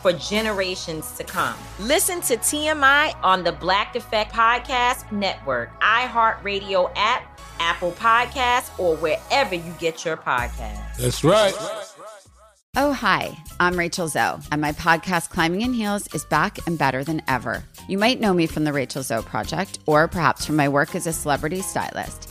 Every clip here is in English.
for generations to come. Listen to TMI on the Black Effect Podcast Network, iHeartRadio app, Apple Podcasts, or wherever you get your podcasts. That's right. Oh, hi, I'm Rachel Zoe, and my podcast, Climbing in Heels, is back and better than ever. You might know me from the Rachel Zoe Project, or perhaps from my work as a celebrity stylist.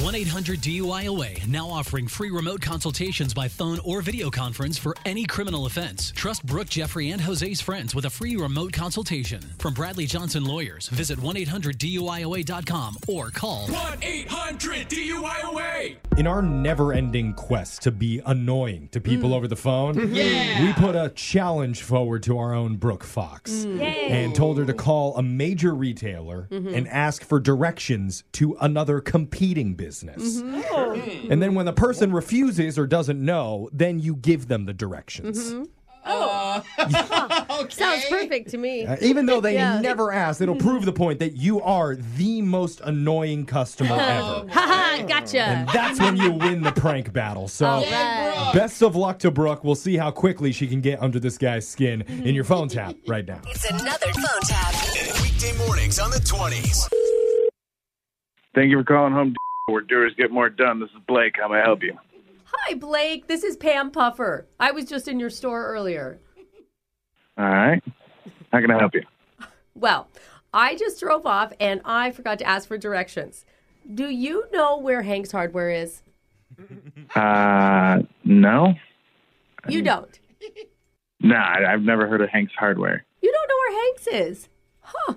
1-800-DUI-OA, now offering free remote consultations by phone or video conference for any criminal offense. Trust Brooke, Jeffrey, and Jose's friends with a free remote consultation. From Bradley Johnson Lawyers, visit 1-800-DUIOA.com or call 1-800-DUIOA. In our never-ending quest to be annoying to people over the phone, we put a challenge forward to our own Brooke Fox and told her to call a major retailer and ask for directions to another competing business. And then when the person refuses or doesn't know, then you give them the directions. Okay. Sounds perfect to me. Even though they never asked, it'll prove the point that you are the most annoying customer ever. Gotcha. And that's when you win the prank battle. So best of luck to Brooke. We'll see how quickly she can get under this guy's skin in your phone tap right now. It's another phone tap. Weekday mornings on the 20s. Thank you for calling home. Where doers get more done. This is Blake. How may I help you? Hi, Blake. This is Pam Puffer. I was just in your store earlier. All right. How can I help you? Well, I just drove off, and I forgot to ask for directions. Do you know where Hank's Hardware is? No. You don't? No, I've never heard of Hank's Hardware. You don't know where Hank's is? Huh.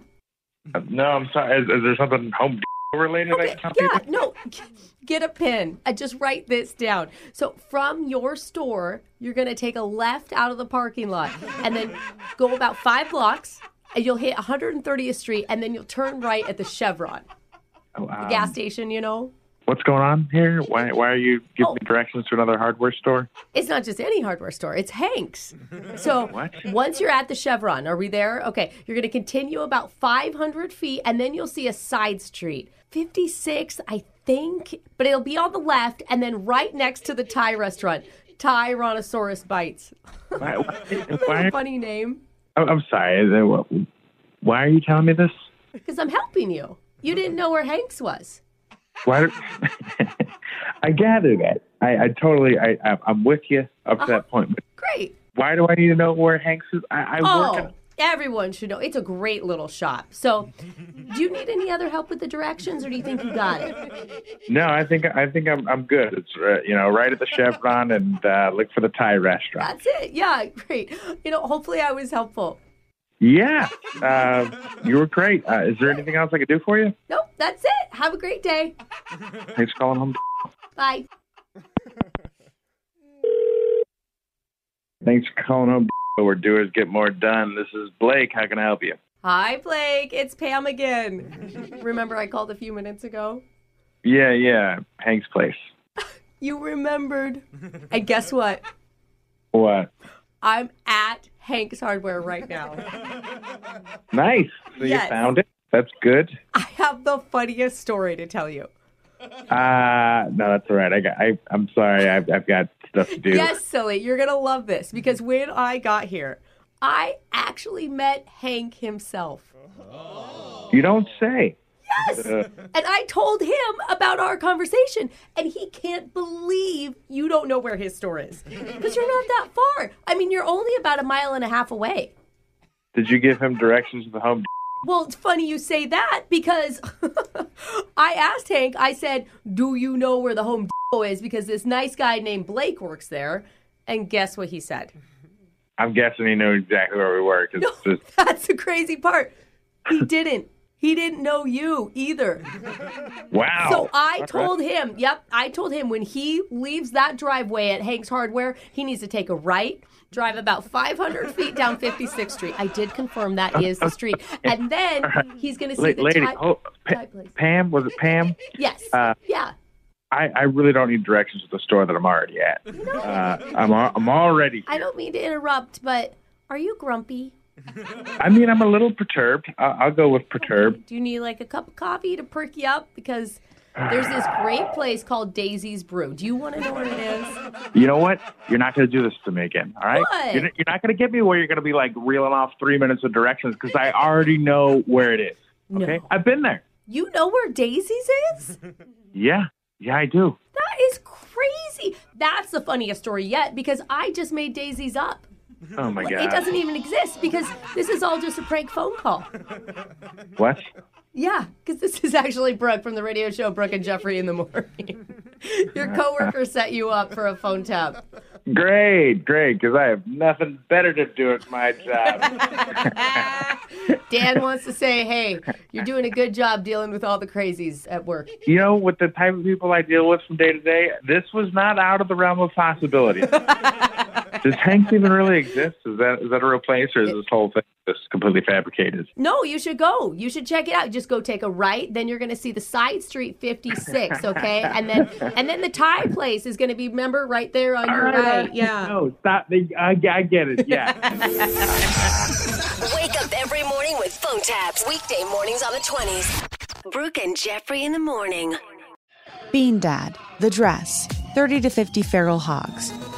No, I'm sorry. Is there something home... related? Okay, yeah, no, get a pen. I just write this down. So from your store, you're going to take a left out of the parking lot and then go about 5 blocks and you'll hit 130th Street and then you'll turn right at the Chevron. The gas station, you know. What's going on here? Why are you giving me directions to another hardware store? It's not just any hardware store. It's Hank's. So once you're at the Chevron, are we there? Okay, you're going to continue about 500 feet, and then you'll see a side street. 56, I think, but it'll be on the left, and then right next to the Thai restaurant, Tyrannosaurus Bites. Why, funny name. I'm sorry. Why are you telling me this? Because I'm helping you. You didn't know where Hank's was. Why? I gather that. I'm with you up to that point. But great. Why do I need to know where Hank's is? Everyone should know. It's a great little shop. So, do you need any other help with the directions, or do you think you got it? No, I think I'm good. It's right at the Chevron, and look for the Thai restaurant. That's it. Yeah, great. Hopefully I was helpful. Yeah, you were great. Is there anything else I could do for you? Nope, that's it. Have a great day. Thanks for calling home. Bye. Thanks for calling home. Where doers get more done. This is Blake. How can I help you? Hi, Blake. It's Pam again. Remember I called a few minutes ago? Yeah. Hank's place. You remembered. And guess what? What? I'm at Hank's Hardware right now. Nice. So you found it. That's good. I have the funniest story to tell you. No, that's all right. I'm sorry. I've got stuff to do. Yes, silly. You're going to love this because when I got here, I actually met Hank himself. Oh. You don't say. Yes. And I told him about our conversation, and he can't believe you don't know where his store is because you're not that far. I mean, you're only about 1.5 miles away. Did you give him directions to the home? Well, it's funny you say that because I asked Hank, I said, do you know where the Home Depot is? Because this nice guy named Blake works there. And guess what he said? I'm guessing he knew exactly where we were. No, that's the crazy part. He didn't. He didn't know you either. Wow. So I told him, when he leaves that driveway at Hank's Hardware, he needs to take a right, drive about 500 feet down 56th Street. I did confirm that is the street. And then he's going to see the lady. Pam? Was it Pam? Yes. Yeah. I really don't need directions to the store that I'm already at. No. I'm already here. I don't mean to interrupt, but are you grumpy? I mean, I'm a little perturbed. I'll go with perturbed. Okay. Do you need like a cup of coffee to perk you up? Because there's this great place called Daisy's Brew. Do you want to know what it is? You know what? You're not going to do this to me again, all right? What? You're not going to get me where you're going to be like reeling off 3 minutes of directions because I already know where it is. Okay? No. I've been there. You know where Daisy's is? Yeah. Yeah, I do. That is crazy. That's the funniest story yet because I just made Daisy's up. Oh, my God. It doesn't even exist because this is all just a prank phone call. What? Yeah, because this is actually Brooke from the radio show Brooke and Jeffrey in the Morning. Your coworker set you up for a phone tap. Great, because I have nothing better to do at my job. Dan wants to say, hey, you're doing a good job dealing with all the crazies at work. You know, with the type of people I deal with from day to day, this was not out of the realm of possibility. Does Hank even really exist? Is that a real place, or is this whole thing just completely fabricated? No, you should go. You should check it out. Just go take a right. Then you're going to see the side street 56, okay? And then the Thai place is going to be, remember, right there on your right. Yeah. No, stop. I get it. Yeah. Wake up every morning with phone taps. Weekday mornings on the 20s. Brooke and Jeffrey in the morning. Bean Dad, The Dress, 30 to 50 Feral Hogs.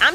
I'm